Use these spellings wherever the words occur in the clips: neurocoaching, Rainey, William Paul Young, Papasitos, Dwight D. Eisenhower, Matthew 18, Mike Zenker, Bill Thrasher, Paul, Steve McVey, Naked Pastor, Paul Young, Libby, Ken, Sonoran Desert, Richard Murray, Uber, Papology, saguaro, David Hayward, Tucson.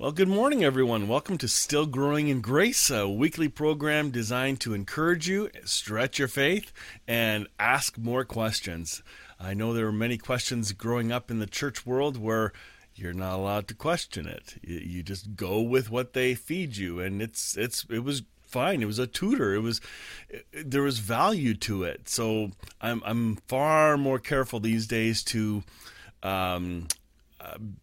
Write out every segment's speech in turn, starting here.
Well, good morning, everyone. Welcome to Still Growing in Grace, a weekly program designed to encourage you, stretch your faith, and ask more questions. I know there were many questions growing up in the church world where you're not allowed to question it. You just go with what they feed you, and it was fine. It was a tutor. There was value to it. So I'm far more careful these days to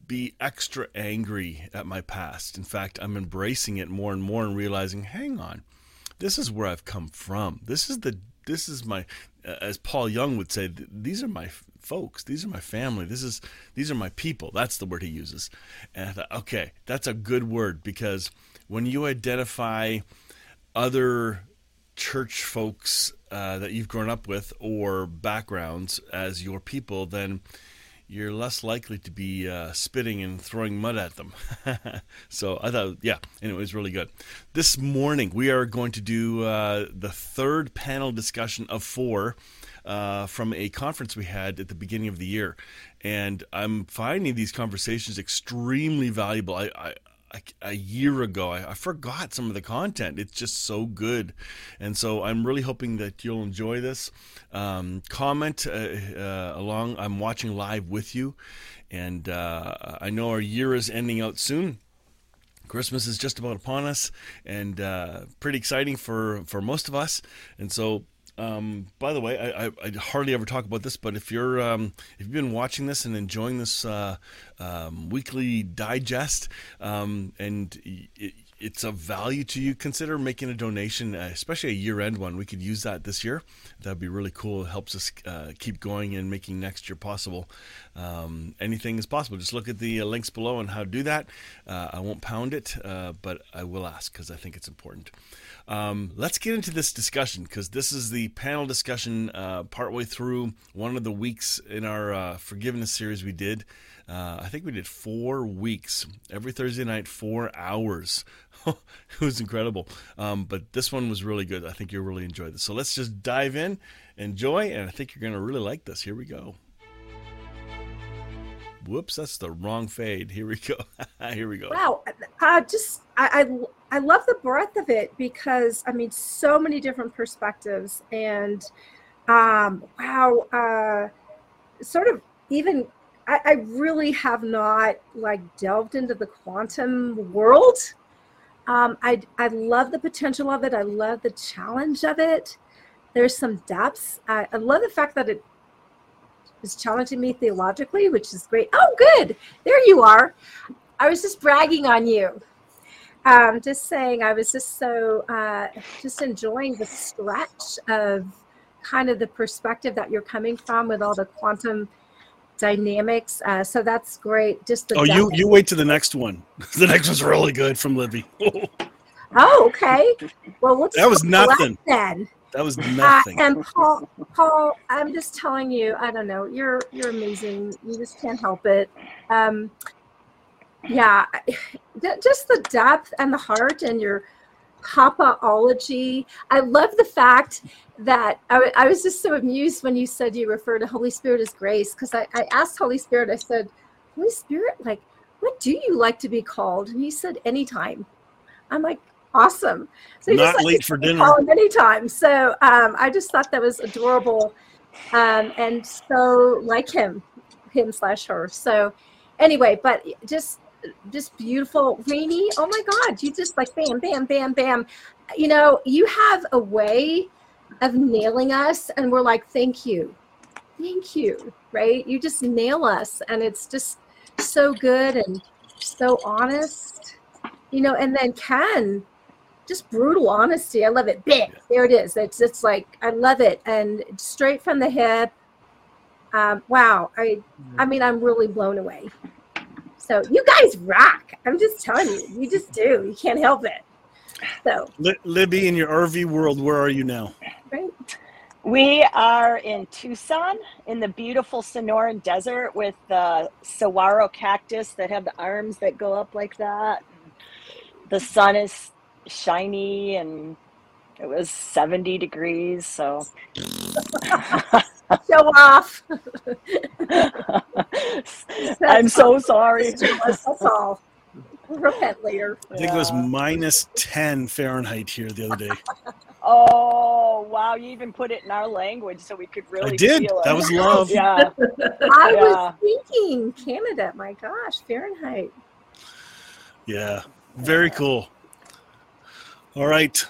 be extra angry at my past. In fact, I'm embracing it more and more and realizing, hang on, this is where I've come from. This is my, as Paul Young would say, these are my folks. These are my family. These are my people. That's the word he uses. And I thought, okay, that's a good word, because when you identify other church folks that you've grown up with or backgrounds as your people, then you're less likely to be spitting and throwing mud at them. So I thought, yeah, and it was really good. This morning, we are going to do the third panel discussion of four from a conference we had at the beginning of the year. And I'm finding these conversations extremely valuable. A year ago, I forgot some of the content. It's just so good. And so I'm really hoping that you'll enjoy this. Comment along. I'm watching live with you. And I know our year is ending out soon. Christmas is just about upon us, and pretty exciting for most of us. And so, by the way, I hardly ever talk about this, but if you've been watching this and enjoying this weekly digest, and it's of value to you, consider making a donation, especially a year-end one. We could use that this year. That'd be really cool. It helps us keep going and making next year possible. Anything is possible. Just look at the links below on how to do that. I won't pound it, but I will ask, because I think it's important. Let's get into this discussion, because this is the panel discussion partway through one of the weeks in our forgiveness series we did. I think we did 4 weeks, every Thursday night, 4 hours. It was incredible. But this one was really good. I think you'll really enjoy this. So let's just dive in, enjoy, and I think you're going to really like this. Here we go. Whoops, that's the wrong fade. Here we go. Here we go. Wow. I love the breadth of it, because, I mean, so many different perspectives, and sort of even... I really have not delved into the quantum world. I love the potential of it. I love the challenge of it. There's some depths. I love the fact that it is challenging me theologically, which is great. Oh, good. There you are. I was just bragging on you. Just saying, I was just so just enjoying the stretch of kind of the perspective that you're coming from with all the quantum dynamics, so that's great. Just the you wait to the next one. The next one's really good from Libby. Oh, okay. Well, we'll that was nothing. Then that was nothing. And Paul, I'm just telling you, I don't know. You're amazing. You just can't help it. Yeah, just the depth and the heart and your papaology. I love the fact that I was just so amused when you said you refer to Holy Spirit as grace, because I asked Holy Spirit, I said, Holy Spirit, what do you like to be called? And he said, anytime. I'm like, awesome. So he not just, late for dinner. Call him anytime. So I just thought that was adorable, and so like him/her. So anyway, but just beautiful. Rainey, oh my God, you just bam, bam, bam, bam. You know, you have a way of nailing us, and we're like, thank you, right? You just nail us, and it's just so good and so honest, you know. And then Ken, just brutal honesty. I love it. Bam, there it is. It's I love it, and straight from the hip. Wow, I mean, I'm really blown away. So you guys rock. I'm just telling you, you just do. You can't help it. So Libby, in your RV world, where are you now? Right. We are in Tucson, in the beautiful Sonoran Desert with the saguaro cactus that have the arms that go up like that. The sun is shiny and it was 70 degrees, so. Show off. I'm so sorry. That's all. We'll repent later. I think it was minus 10 Fahrenheit here the other day. Oh, wow. You even put it in our language so we could really feel it. I did. That was love. Yeah. I was thinking Canada. My gosh, Fahrenheit. Yeah. Very cool. All right.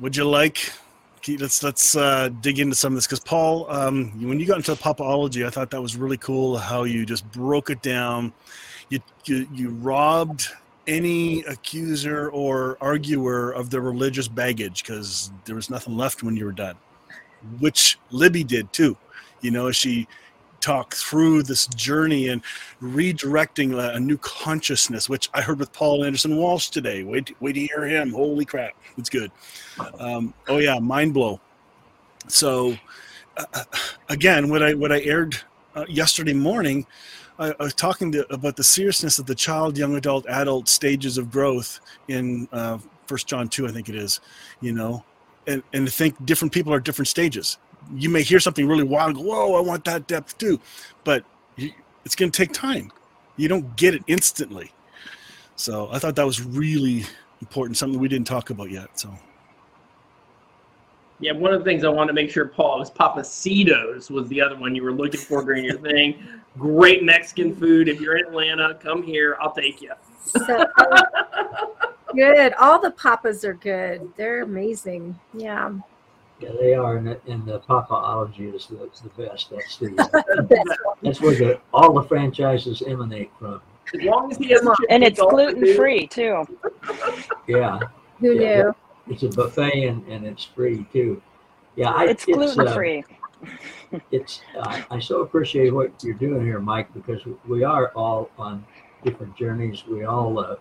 Would you like? Let's dig into some of this, because Paul, when you got into Papology, I thought that was really cool how you just broke it down. You robbed any accuser or arguer of their religious baggage, because there was nothing left when you were done, which Libby did too. You know, she talked through this journey and redirecting a new consciousness, which I heard with Paul Anderson Walsh today. Wait to hear him. Holy crap. It's good. Oh yeah. Mind blow. So again, what I aired yesterday morning, I was talking about the seriousness of the child, young adult, adult stages of growth in 1 John 2, I think it is, you know, and I think different people are at different stages. You may hear something really wild and go, whoa, I want that depth too. But it's going to take time. You don't get it instantly. So I thought that was really important, something we didn't talk about yet. So. Yeah, one of the things I wanted to make sure, Paul, was Papasitos was the other one you were looking for during your thing. Great Mexican food. If you're in Atlanta, come here. I'll take you. So, good. All the papas are good. They're amazing. Yeah. Yeah, they are, and the Papaology is the best. That's where all the franchises emanate from. As long as he has, and it's gluten-free, too. Yeah. Who knew? Yeah, it's a buffet, and it's free, too. Yeah, it's gluten-free. I so appreciate what you're doing here, Mike, because we are all on different journeys. We all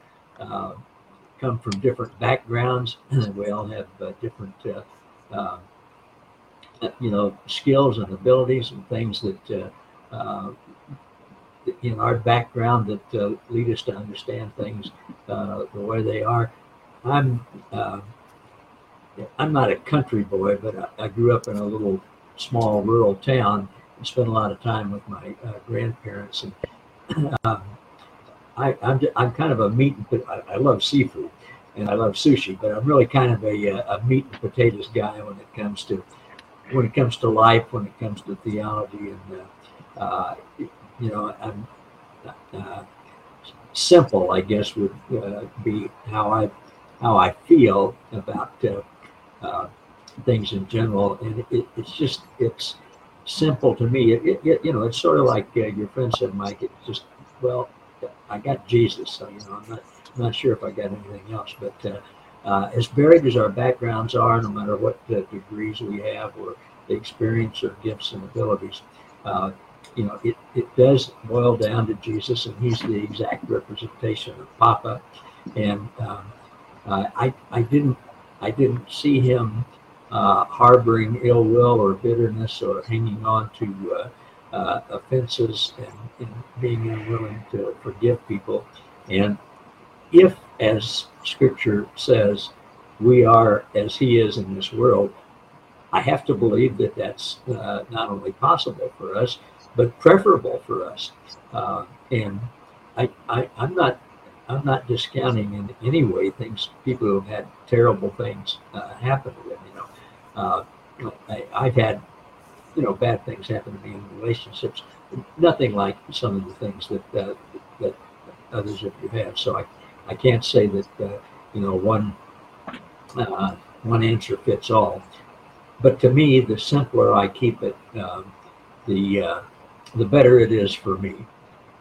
come from different backgrounds, and we all have different... skills and abilities and things that in our background that lead us to understand things the way they are. I'm not a country boy, but I grew up in a little small rural town and spent a lot of time with my grandparents. And I'm kind of a meat and potatoes. I love seafood. And I love sushi, but I'm really kind of a meat and potatoes guy when it comes to life, when it comes to theology, and I'm simple, I guess, would be how I feel about things in general, and it's simple to me. It's sort of like your friend said, Mike. It's just, well, I got Jesus, so I'm not sure if I got anything else, but as varied as our backgrounds are, no matter what degrees we have or the experience or gifts and abilities, it does boil down to Jesus, and he's the exact representation of Papa. And I didn't see him harboring ill will or bitterness or hanging on to offenses and being unwilling to forgive people. And if, as Scripture says, we are as he is in this world, I have to believe that that's not only possible for us, but preferable for us. And I'm not discounting in any way things, people who have had terrible things happen to them. I've had bad things happen to me in relationships, nothing like some of the things that others of you have. So I can't say that one answer fits all, but to me, the simpler I keep it, the better it is for me.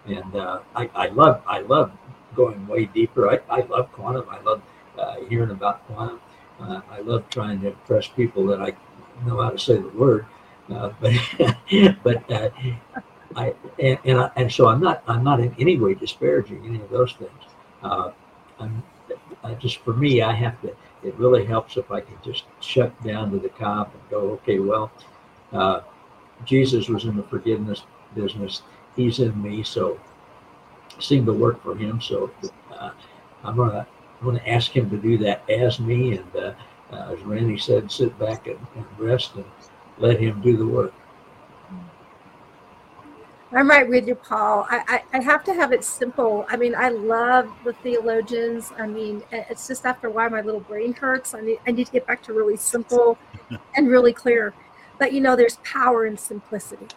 And I love going way deeper. I love quantum. I love hearing about quantum. I love trying to impress people that I know how to say the word, but So I'm not in any way disparaging any of those things. Just for me, I have to. It really helps if I can just shut down to the cop and go, okay, well, Jesus was in the forgiveness business. He's in me, so it seemed to work for him. So I'm gonna ask him to do that as me, and as Randy said, sit back and rest and let him do the work. I'm right with you, Paul. I have to have it simple. I mean, I love the theologians. I mean, it's just after a while my little brain hurts. I need to get back to really simple and really clear. But, you know, there's power in simplicity.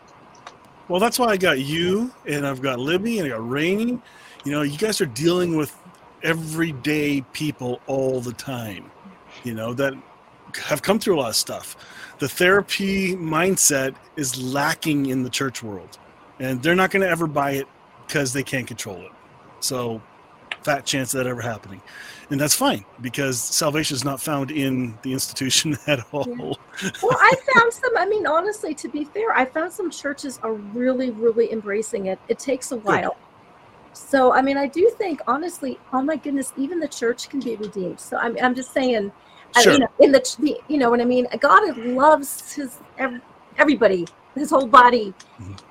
Well, that's why I got you, and I've got Libby, and I got Rainey. You know, you guys are dealing with everyday people all the time, you know, that have come through a lot of stuff. The therapy mindset is lacking in the church world. And they're not going to ever buy it because they can't control it. So fat chance of that ever happening. And that's fine, because salvation is not found in the institution at all. Yeah. Well, I found some, I mean, honestly, to be fair, I found some churches are really, really embracing it. It takes a while. Good. So, I mean, I do think, honestly, oh my goodness, even the church can be redeemed. So I'm just saying, sure. You know, in the, you know what I mean? God loves his everybody. His whole body,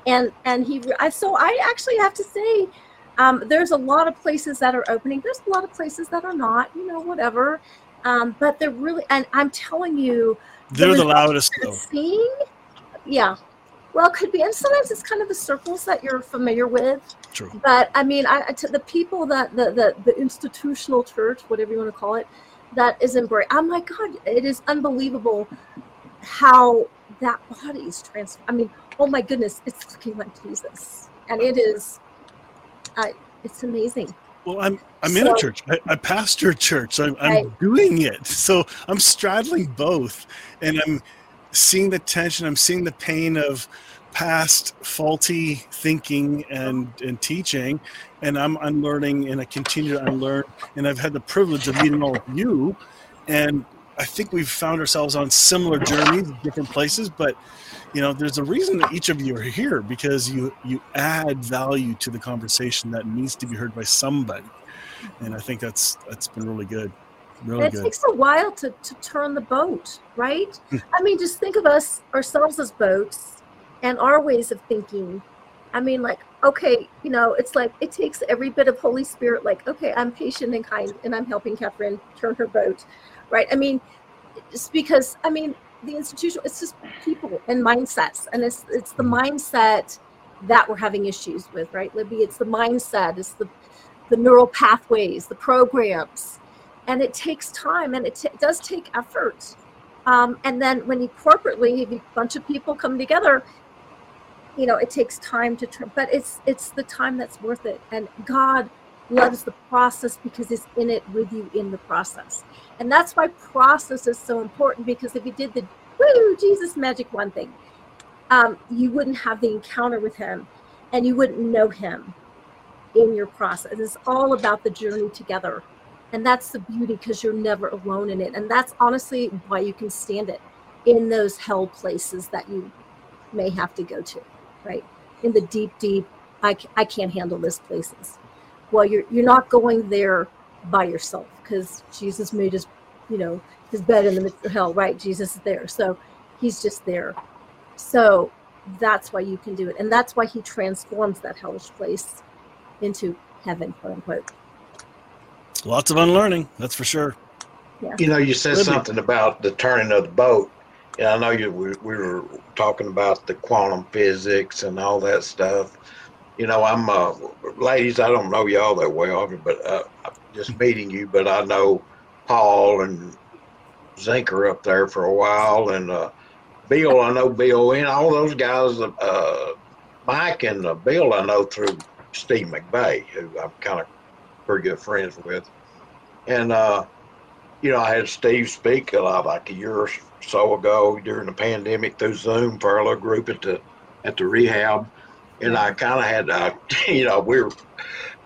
and he. So I actually have to say, there's a lot of places that are opening. There's a lot of places that are not. You know, whatever. But they're really, and I'm telling you, they're the loudest. Seeing, yeah. Well, it could be, and sometimes it's kind of the circles that you're familiar with. True. But I mean, the people that the institutional church, whatever you want to call it, that is embraced. Oh my God, it is unbelievable how that body is transformed. I mean, oh my goodness, it's looking like Jesus, and it is, it's amazing. Well, I'm in a church. I pastor a church. I'm doing it. So I'm straddling both, and I'm seeing the tension. I'm seeing the pain of past faulty thinking and teaching, and I'm unlearning, and I continue to unlearn. And I've had the privilege of meeting all of you, and I think we've found ourselves on similar journeys, different places, but you know, there's a reason that each of you are here, because you add value to the conversation that needs to be heard by somebody. And I think that's been really good. Really good. It takes a while to turn the boat, right? I mean, just think of ourselves as boats and our ways of thinking. I mean, like, okay, you know, it's like it takes every bit of Holy Spirit, like, okay, I'm patient and kind, and I'm helping Catherine turn her boat. Right. I mean, it's because, I mean, the institution, it's just people and mindsets. And it's the mindset that we're having issues with, right, Libby? It's the mindset, it's the neural pathways, the programs. And it takes time, and it does take effort. And then when you corporately, a bunch of people come together, you know, it takes time to turn, but it's the time that's worth it. And God loves the process, because he's in it with you in the process. And that's why process is so important, because if you did the Jesus magic one thing, you wouldn't have the encounter with him, and you wouldn't know him in your process. It's all about the journey together. And that's the beauty, because you're never alone in it. And that's honestly why you can stand it in those hell places that you may have to go to, right? In the deep, deep, I can't handle this places. Well, you're not going there by yourself, because Jesus made his, you know, his bed in the midst of hell, right? Jesus is there. So he's just there. So that's why you can do it. And that's why he transforms that hellish place into heaven, quote unquote. Lots of unlearning, that's for sure. Yeah. You know, you said something about the turning of the boat. And I know we were talking about the quantum physics and all that stuff. You know, I'm, ladies, I don't know y'all that well, but I'm just meeting you, but I know Paul and Zenker up there for a while, and Bill, I know Bill, and all those guys, Mike and Bill, I know through Steve McVey, who I'm kind of pretty good friends with. And, you know, I had Steve speak a lot, like a year or so ago during the pandemic through Zoom for our little group at the rehab. And I kind of had, you know,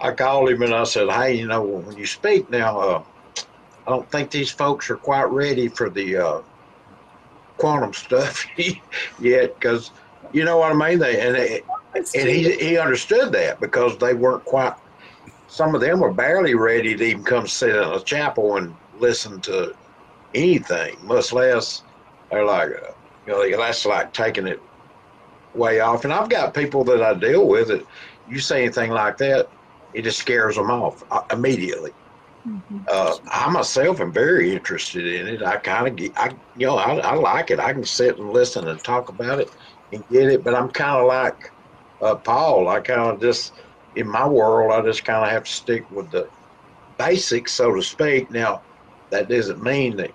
I called him and I said, hey, you know, when you speak now, I don't think these folks are quite ready for the quantum stuff yet, because, you know what I mean? They, and And he understood that, because they weren't quite, some of them were barely ready to even come sit in a chapel and listen to anything, much less, they're like, you know, that's like taking it way off. And I've got people that I deal with that you say anything like that, it just scares them off immediately. Mm-hmm. I myself am very interested in it. I kind of get, I like it. I can sit and listen and talk about it and get it. But I'm kind of like Paul. I kind of just, in my world, I just kind of have to stick with the basics, so to speak. Now, that doesn't mean that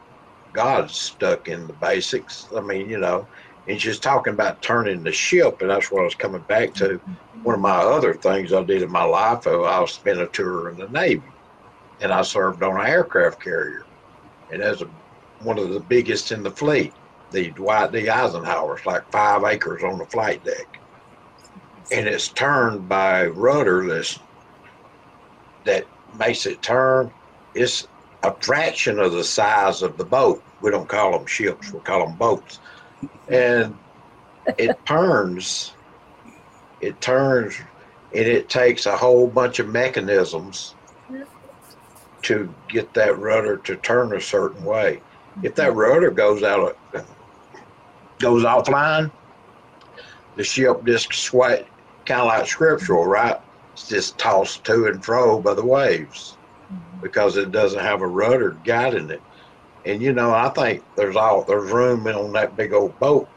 God's stuck in the basics. I mean, you know, and she's talking about turning the ship, and that's what I was coming back to. Mm-hmm. One of my other things I did in my life, I spent a tour in the Navy, and I served on an aircraft carrier, and that's one of the biggest in the fleet, the Dwight D. Eisenhower. It's like 5 acres on the flight deck, and it's turned by rudder that makes it turn. It's a fraction of the size of the boat. We don't call them ships, we call them boats. And it turns, and it takes a whole bunch of mechanisms to get that rudder to turn a certain way. If that rudder goes offline, the ship just sway, kind of like scriptural, right? It's just tossed to and fro by the waves because it doesn't have a rudder guiding it. And you know, I think there's room on that big old boat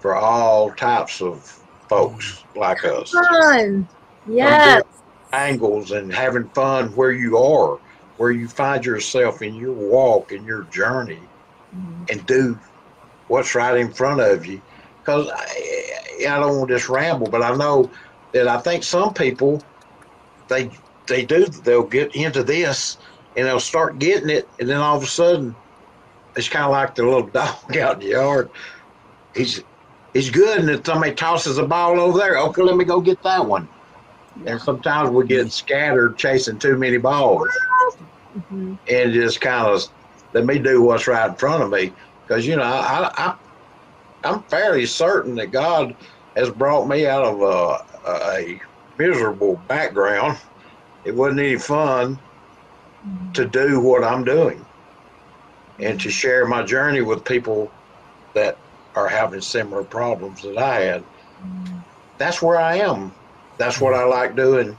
for all types of folks like us. Fun, yes. Angles and having fun where you are, where you find yourself in your walk, in your journey, and do what's right in front of you. Because I don't want to just ramble, but I know that I think some people, they'll get into this and they'll start getting it, and then all of a sudden, it's kind of like the little dog out in the yard. He's good, and then somebody tosses a ball over there. Okay, let me go get that one. And sometimes we get scattered chasing too many balls. Mm-hmm. And just kind of let me do what's right in front of me. Because, you know, I'm fairly certain that God has brought me out of a miserable background. It wasn't any fun to do what I'm doing and to share my journey with people that are having similar problems that I had. That's where I am. That's what I like doing.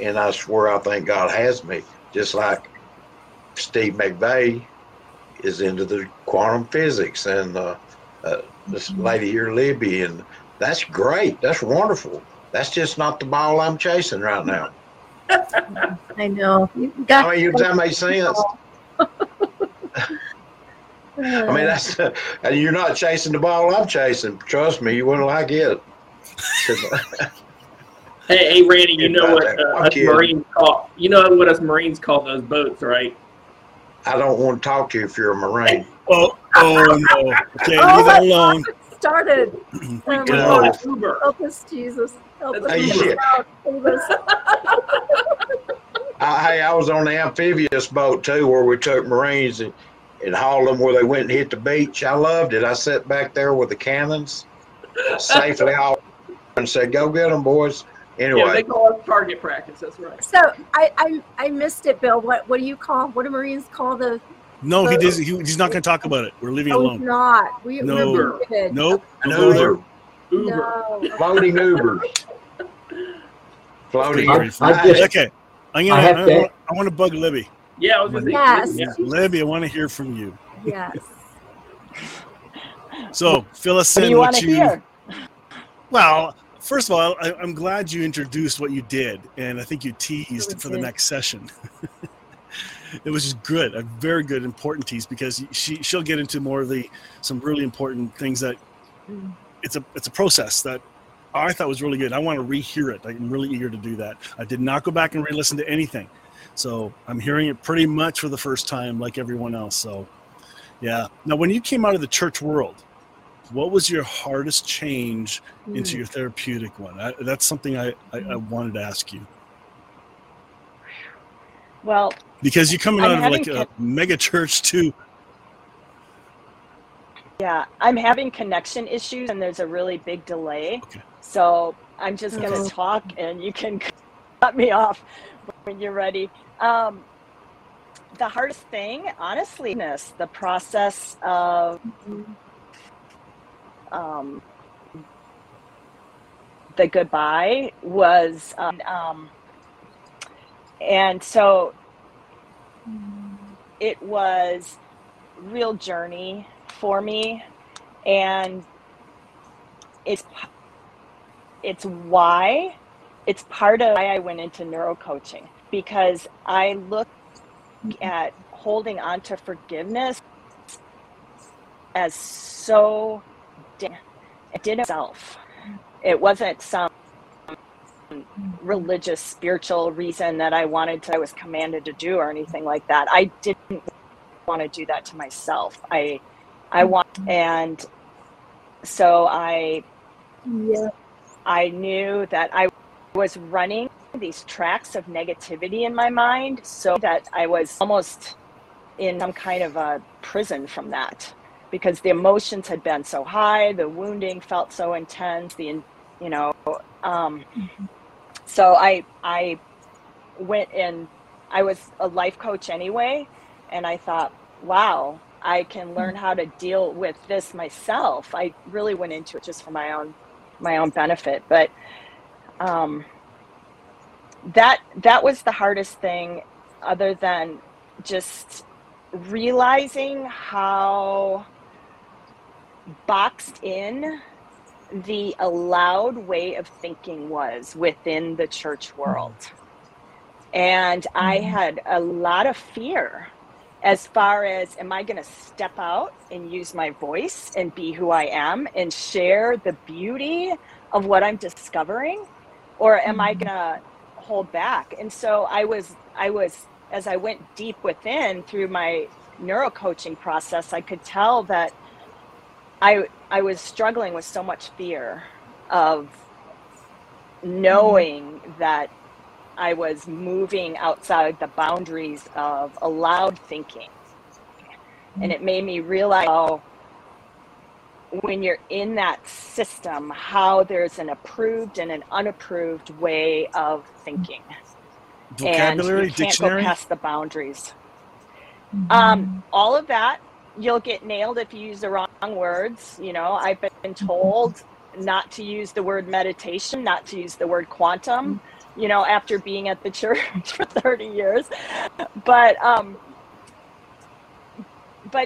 And I swear, I think God has me, just like Steve McVey is into the quantum physics, and this lady here, Libby, and that's great. That's wonderful. That's just not the ball I'm chasing right now. I know. Does that make sense? I mean, and you're not chasing the ball I'm chasing. Trust me, you wouldn't like it. Hey, Randy, you know what us Marines call those boats, right? I don't want to talk to you if you're a Marine. Oh no. Okay, leave it alone. Started. We can Uber. Help us, Jesus. Help us. I was on the amphibious boat too, where we took Marines and hauled them where they went and hit the beach. I loved it. I sat back there with the cannons safely out and said, "Go get them, boys." Anyway, yeah, they call it target practice. That's right. So I missed it, Bill. What do you call? What do Marines call the? No, he doesn't. He's not going to talk about it. We're leaving alone. He's not. We're nope. Uber. Floating Uber. Floating Uber. Okay. I want to bug Libby. Yeah. Libby, I want to hear from you. Yes. So fill us in. What do you want to hear? Well, first of all, I'm glad you introduced what you did, and I think you teased for the next session. It was good, a very good, important tease, because she'll get into more of some really important things that it's a process that I thought was really good. I want to rehear it. I'm really eager to do that. I did not go back and re-listen to anything, so I'm hearing it pretty much for the first time, like everyone else. So, yeah. Now, when you came out of the church world, what was your hardest change into your therapeutic one? That's something I wanted to ask you. Well, because you're coming out of like a mega church too. Yeah, I'm having connection issues, and there's a really big delay. Okay. So I'm just going to talk and you can cut me off when you're ready. The hardest thing, honestly, is the process of the goodbye was, and so it was real journey for me, and it's why, it's part of why I went into neurocoaching, because I look at holding on to forgiveness as so did itself. It wasn't some religious, spiritual reason that I wanted to, I was commanded to do or anything like that. I didn't want to do that to myself. I want, and so I knew that I was running these tracks of negativity in my mind, so that I was almost in some kind of a prison from that, because the emotions had been so high, the wounding felt so intense, the, you know, so I went in, I was a life coach anyway, and I thought, wow, I can learn how to deal with this myself. I really went into it just for my own benefit, but that was the hardest thing, other than just realizing how boxed in the allowed way of thinking was within the church world. And I had a lot of fear as far as, am I going to step out and use my voice and be who I am and share the beauty of what I'm discovering, or am I going to hold back? And so I was, as I went deep within through my neurocoaching process, I could tell that I was struggling with so much fear of knowing that I was moving outside the boundaries of allowed thinking. And it made me realize how, when you're in that system, how there's an approved and an unapproved way of thinking. Vocabulary, and you can't go past the boundaries. All of that, you'll get nailed if you use the wrong words. You know, I've been told not to use the word meditation, not to use the word quantum, you know, after being at the church for 30 years. But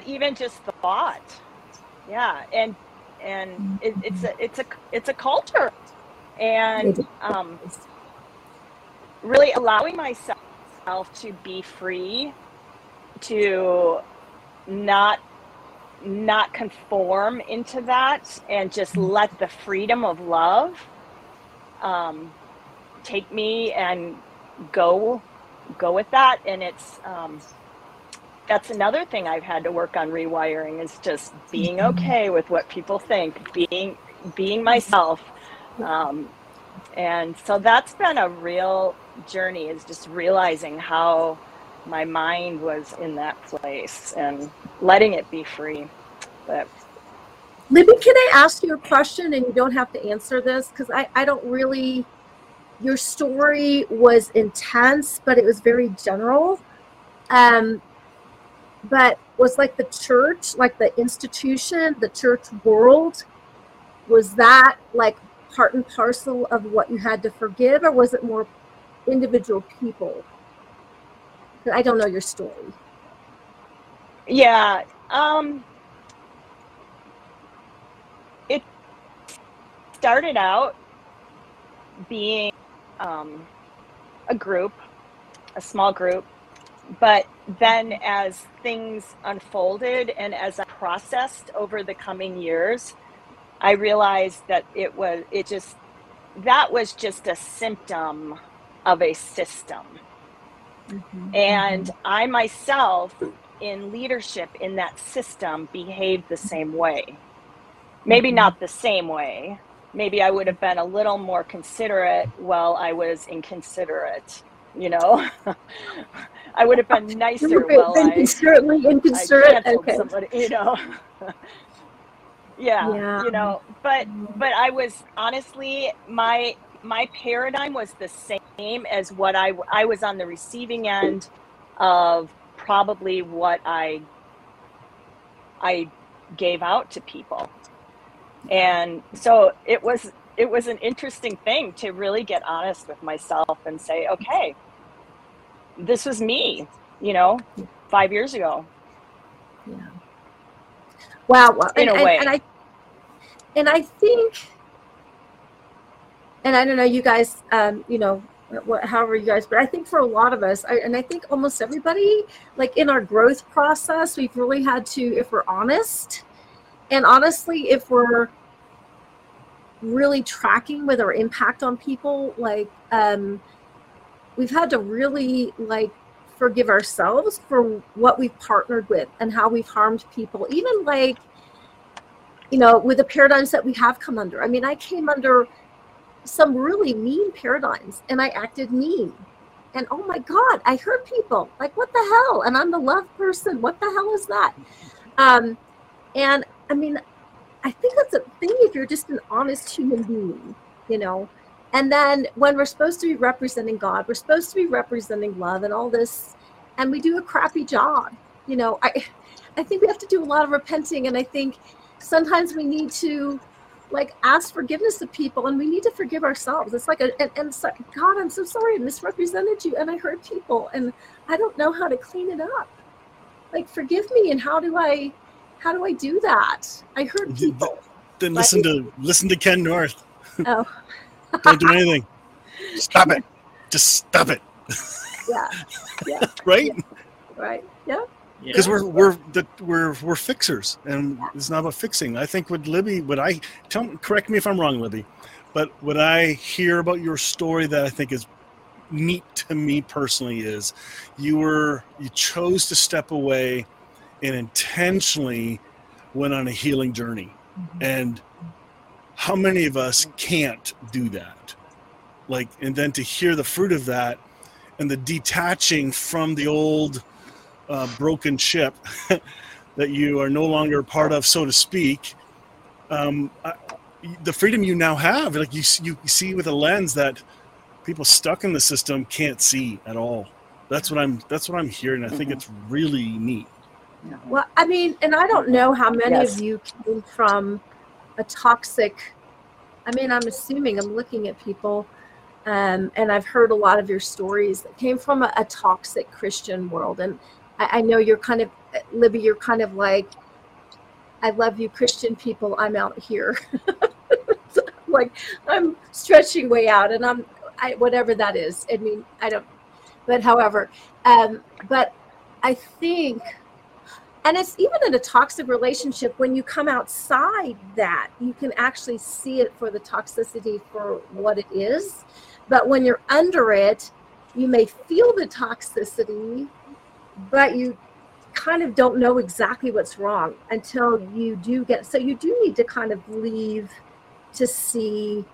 even just the thought, and it's a culture, and really allowing myself to be free, to not conform into that, and just let the freedom of love take me and go with that. And it's that's another thing I've had to work on rewiring, is just being okay with what people think, being myself. And so that's been a real journey, is just realizing how my mind was in that place and letting it be free. But Libby, can I ask you a question? And you don't have to answer this, because I don't really, your story was intense, but it was very general. But was like the church, like the institution, the church world, was that like part and parcel of what you had to forgive, or was it more individual people? I don't know your story. Yeah. It started out being a group, a small group, but then as things unfolded and as I processed over the coming years, I realized that that was just a symptom of a system. And I myself, in leadership in that system, behaved the same way. Maybe not the same way. Maybe I would have been a little more considerate while I was inconsiderate, you know? I would have been nicer while I canceled somebody, you know? Yeah, you know, but I was, honestly, my my paradigm was the same as what I was on the receiving end of, probably what I gave out to people. And so it was an interesting thing to really get honest with myself and say, okay, this was me, 5 years ago. Yeah. Wow. In a way. And I think, and I don't know, you guys, however you guys, but I think for a lot of us, and I think almost everybody, like in our growth process, we've really had to, if we're honest, and honestly, if we're really tracking with our impact on people, we've had to really forgive ourselves for what we've partnered with and how we've harmed people, even with the paradigms that we have come under. I mean, I came under some really mean paradigms and I acted mean, and oh my God, I hurt people. What the hell? And I'm the love person. What the hell is that? And I mean, I think that's a thing if you're just an honest human being, And then when we're supposed to be representing God, we're supposed to be representing love and all this, and we do a crappy job. I think we have to do a lot of repenting, and I think sometimes we need to ask forgiveness of people, and we need to forgive ourselves. It's so, God, I'm so sorry I misrepresented you and I hurt people and I don't know how to clean it up. Forgive me, and how do I do that? I hurt people. Then listen to Ken North. Oh. Don't do anything. Stop it. Just stop it. Yeah. Yeah. Right? Yeah. Right. Yeah. Because we're fixers, and it's not about fixing. I think with Libby, correct me if I'm wrong, Libby, but what I hear about your story that I think is neat to me personally is you chose to step away and intentionally went on a healing journey. Mm-hmm. And how many of us can't do that? And then to hear the fruit of that and the detaching from the old broken ship that you are no longer part of, so to speak, the freedom you now have, you see with a lens that people stuck in the system can't see at all. That's what I'm hearing. I think it's really neat. Well, I mean, and I don't know how many of you came from a toxic, I'm assuming, I'm looking at people, and I've heard a lot of your stories that came from a toxic Christian world. And I know you're kind of, Libby, you're kind of like, I love you Christian people, I'm out here. I'm stretching way out, and I whatever that is. I mean, I don't, but however, but I think, and it's even in a toxic relationship, when you come outside that, you can actually see it for the toxicity for what it is. But when you're under it, you may feel the toxicity, but you kind of don't know exactly what's wrong until you do get, so you do need to kind of leave to see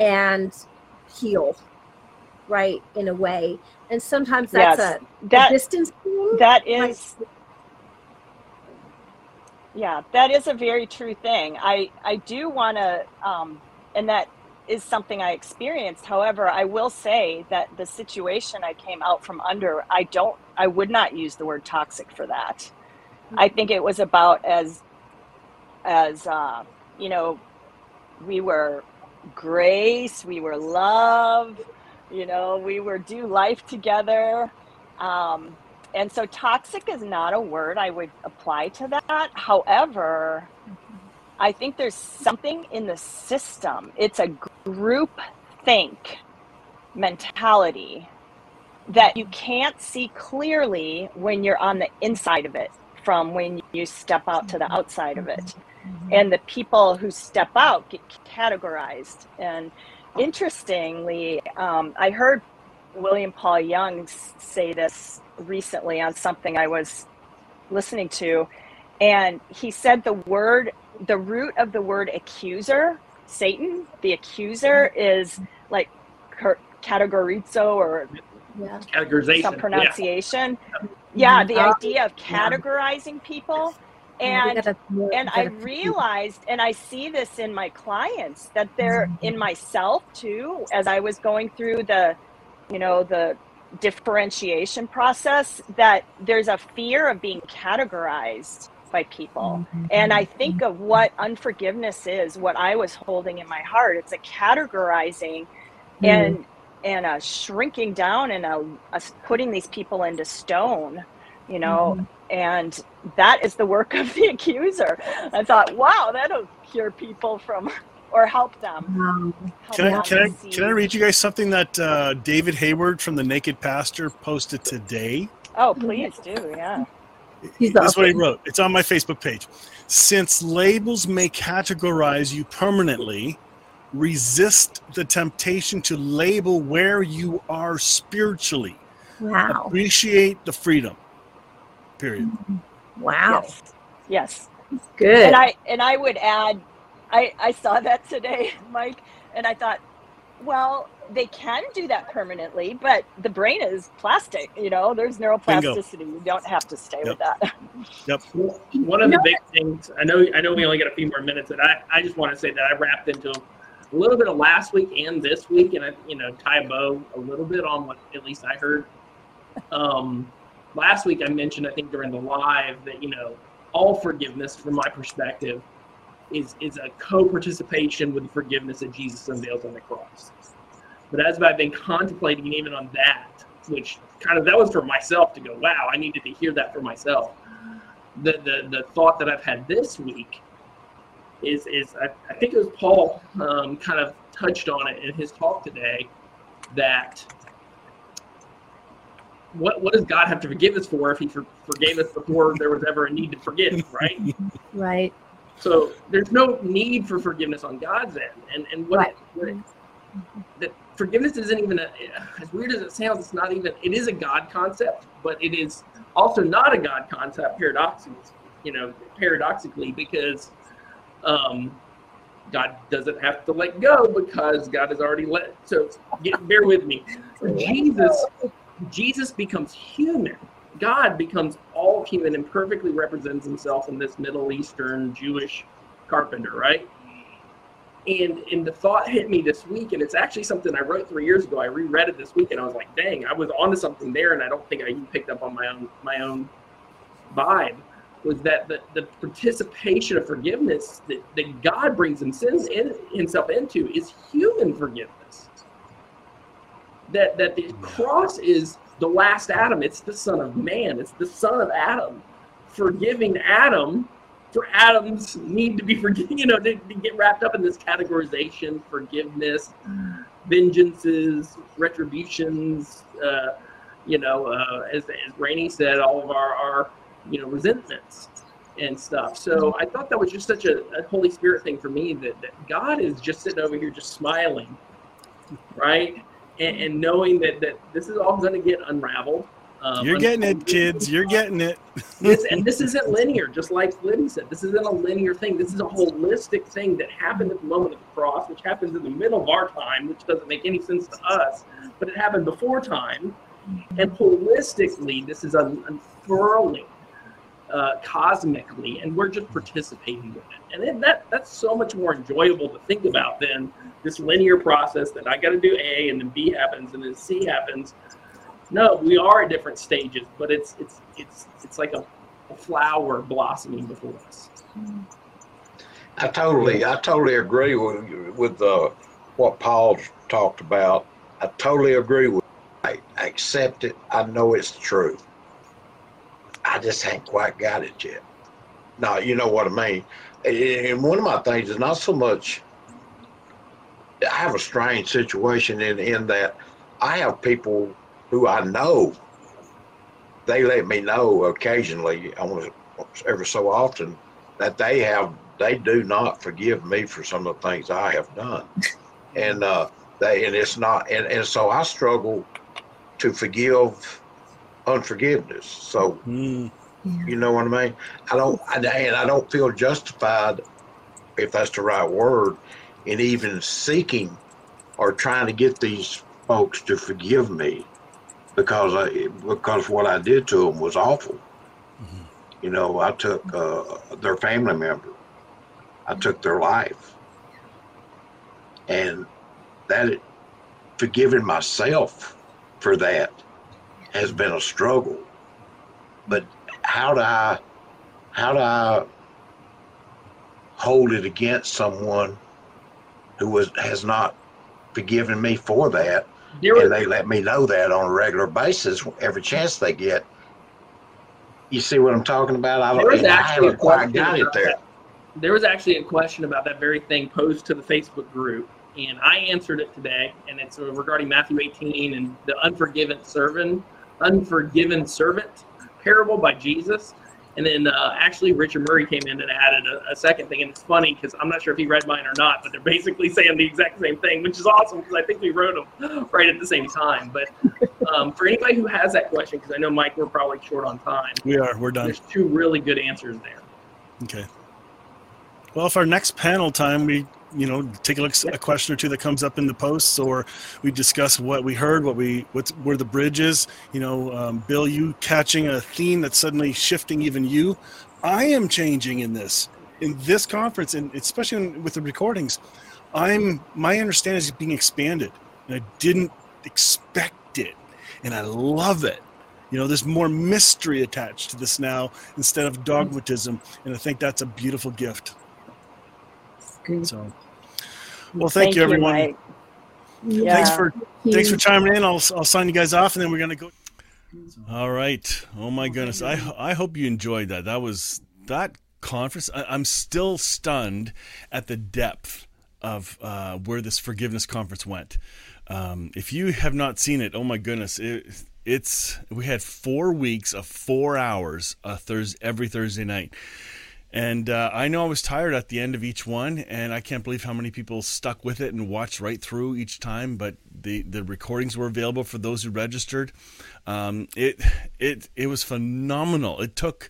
and heal, right, in a way. And sometimes that's a distance thing. That is, like, yeah, that is a very true thing. I do want to, and that is something I experienced. However, I will say that the situation I came out from under, I would not use the word toxic for that. Mm-hmm. I think it was about as we were grace, we were love, we were do life together. And so toxic is not a word I would apply to that. However, I think there's something in the system. It's a group think mentality that you can't see clearly when you're on the inside of it from when you step out to the outside of it. And the people who step out get categorized. And interestingly, I heard William Paul Young say this recently on something I was listening to, and he said the root of the word accuser, Satan, the accuser, is like categorizo or categorization, some pronunciation. The idea of categorizing people. And I realized, and I see this in my clients, that they're in myself too, as I was going through the, you know, the differentiation process, that there's a fear of being categorized by people. And I think of what unforgiveness is, what I was holding in my heart. It's a categorizing and a shrinking down and a putting these people into stone, you know, and that is the work of the accuser. I thought, wow, that'll cure people from, or help them. Can I read you guys something that David Hayward from the Naked Pastor posted today? Oh, please do, yeah. That's what he wrote. It's on my Facebook page. Since labels may categorize you permanently, resist the temptation to label where you are spiritually. Wow. Appreciate the freedom. Period. Wow. Yes. Good. And I would add, I saw that today, Mike, and I thought, well, they can do that permanently, but the brain is plastic, you know, there's neuroplasticity. Bingo. You don't have to stay with that. Yep. One of the big things, I know we only got a few more minutes, and I just want to say that I wrapped into a little bit of last week and this week, and I, you know, tie a bow a little bit on what at least I heard. Last week I mentioned, I think during the live, that, you know, all forgiveness from my perspective is a co-participation with the forgiveness that Jesus unveils on the cross. But as I've been contemplating even on that, which kind of, that was for myself to go, wow, I needed to hear that for myself. The thought that I've had this week is I think it was Paul kind of touched on it in his talk today, that what does God have to forgive us for if he forgave us before there was ever a need to forgive, right? Right. So there's no need for forgiveness on God's end. And that forgiveness isn't even, as weird as it sounds, it's not even, it is a God concept, but it is also not a God concept paradoxically, because God doesn't have to let go because God has already let, bear with me. Jesus becomes human. God becomes all human and perfectly represents himself in this Middle Eastern Jewish carpenter, right? And the thought hit me this week, and it's actually something I wrote 3 years ago. I reread it this week, and I was like, dang, I was onto something there, and I don't think I even picked up on my own vibe, was that the participation of forgiveness that God brings himself into is human forgiveness. That the cross is the last Adam. It's the Son of Man. It's the Son of Adam forgiving Adam for Adam's need to be forgiven, you know, to get wrapped up in this categorization, forgiveness, vengeances, retributions, as Rainey said, all of our you know, resentments and stuff. So I thought that was just such a Holy Spirit thing for me, that God is just sitting over here just smiling, right? And knowing that this is all going to get unraveled. You're getting it, kids. You're getting it. This isn't linear, just like Libby said. This isn't a linear thing. This is a holistic thing that happened at the moment of the cross, which happens in the middle of our time, which doesn't make any sense to us, but it happened before time. And holistically, this is unfurling cosmically, and we're just participating in it. And then that's so much more enjoyable to think about than this linear process that I got to do A, and then B happens, and then C happens. No, we are at different stages, but it's like a flower blossoming before us. I totally agree with what Paul talked about. I totally agree with it. I accept it. I know it's the truth. I just ain't quite got it yet. No, you know what I mean. And one of my things is not so much, I have a strange situation in that I have people who I know, they let me know occasionally, every so often, that they do not forgive me for some of the things I have done. So I struggle to forgive unforgiveness. So you know what I mean? I don't feel justified, if that's the right word, in even seeking or trying to get these folks to forgive me because what I did to them was awful. You know, I took their family member. I took their life. And that, forgiving myself for that has been a struggle. But how do I hold it against someone who has not forgiven me for that? And they let me know that on a regular basis, every chance they get. You see what I'm talking about? I haven't quite got it there. There was actually a question about that very thing posed to the Facebook group, and I answered it today, and it's regarding Matthew 18 and the unforgiven servant parable by Jesus. And then actually Richard Murray came in and added a second thing, and it's funny because I'm not sure if he read mine or not, but they're basically saying the exact same thing, which is awesome because I think we wrote them right at the same time. But for anybody who has that question, because I know, Mike, we're probably short on time. We are. We're done. There's two really good answers there. Okay. Well, if our next panel time, we take a look at a question or two that comes up in the posts, or we discuss what we heard, where the bridge is. Bill, you catching a theme that's suddenly shifting. Even you, I am changing in this conference, and especially with the recordings. My understanding is being expanded, and I didn't expect it, and I love it. There's more mystery attached to this now instead of dogmatism, and I think that's a beautiful gift. So, well, thank you, everyone. Yeah. Thanks for chiming in. I'll sign you guys off, and then we're gonna go. All right. Oh my goodness. I hope you enjoyed that. That was that conference. I'm still stunned at the depth of where this forgiveness conference went. If you have not seen it, oh my goodness, we had 4 weeks of 4 hours every Thursday night. And I know I was tired at the end of each one, and I can't believe how many people stuck with it and watched right through each time. But the recordings were available for those who registered. It was phenomenal. It took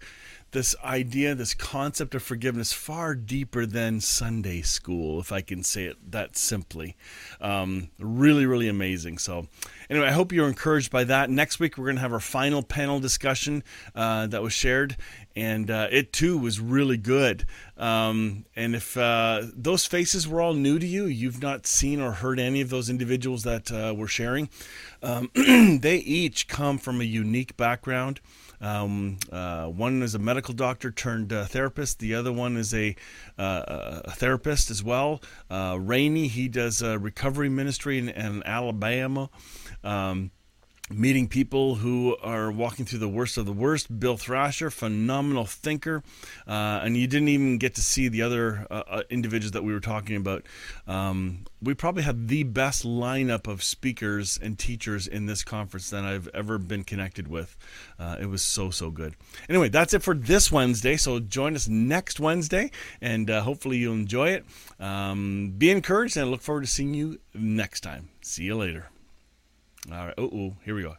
this idea, this concept of forgiveness, far deeper than Sunday school, if I can say it that simply. Really, really amazing. So anyway, I hope you're encouraged by that. Next week, we're going to have our final panel discussion that was shared, and it too was really good. And if those faces were all new to you, you've not seen or heard any of those individuals that were sharing, they each come from a unique background. One is a medical doctor turned therapist. The other one is a therapist as well. Rainey, he does a recovery ministry in Alabama, meeting people who are walking through the worst of the worst. Bill Thrasher, phenomenal thinker. And you didn't even get to see the other individuals that we were talking about. We probably have the best lineup of speakers and teachers in this conference than I've ever been connected with. It was so good. Anyway, that's it for this Wednesday. So join us next Wednesday, and hopefully you'll enjoy it. Be encouraged, and I look forward to seeing you next time. See you later. All right. Here we go.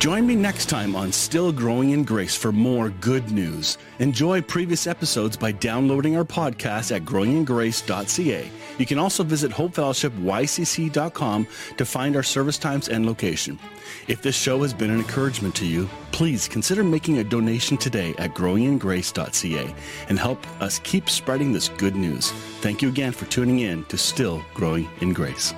Join me next time on Still Growing in Grace for more good news. Enjoy previous episodes by downloading our podcast at growingingrace.ca. You can also visit hopefellowshipycc.com to find our service times and location. If this show has been an encouragement to you, please consider making a donation today at growingingrace.ca and help us keep spreading this good news. Thank you again for tuning in to Still Growing in Grace.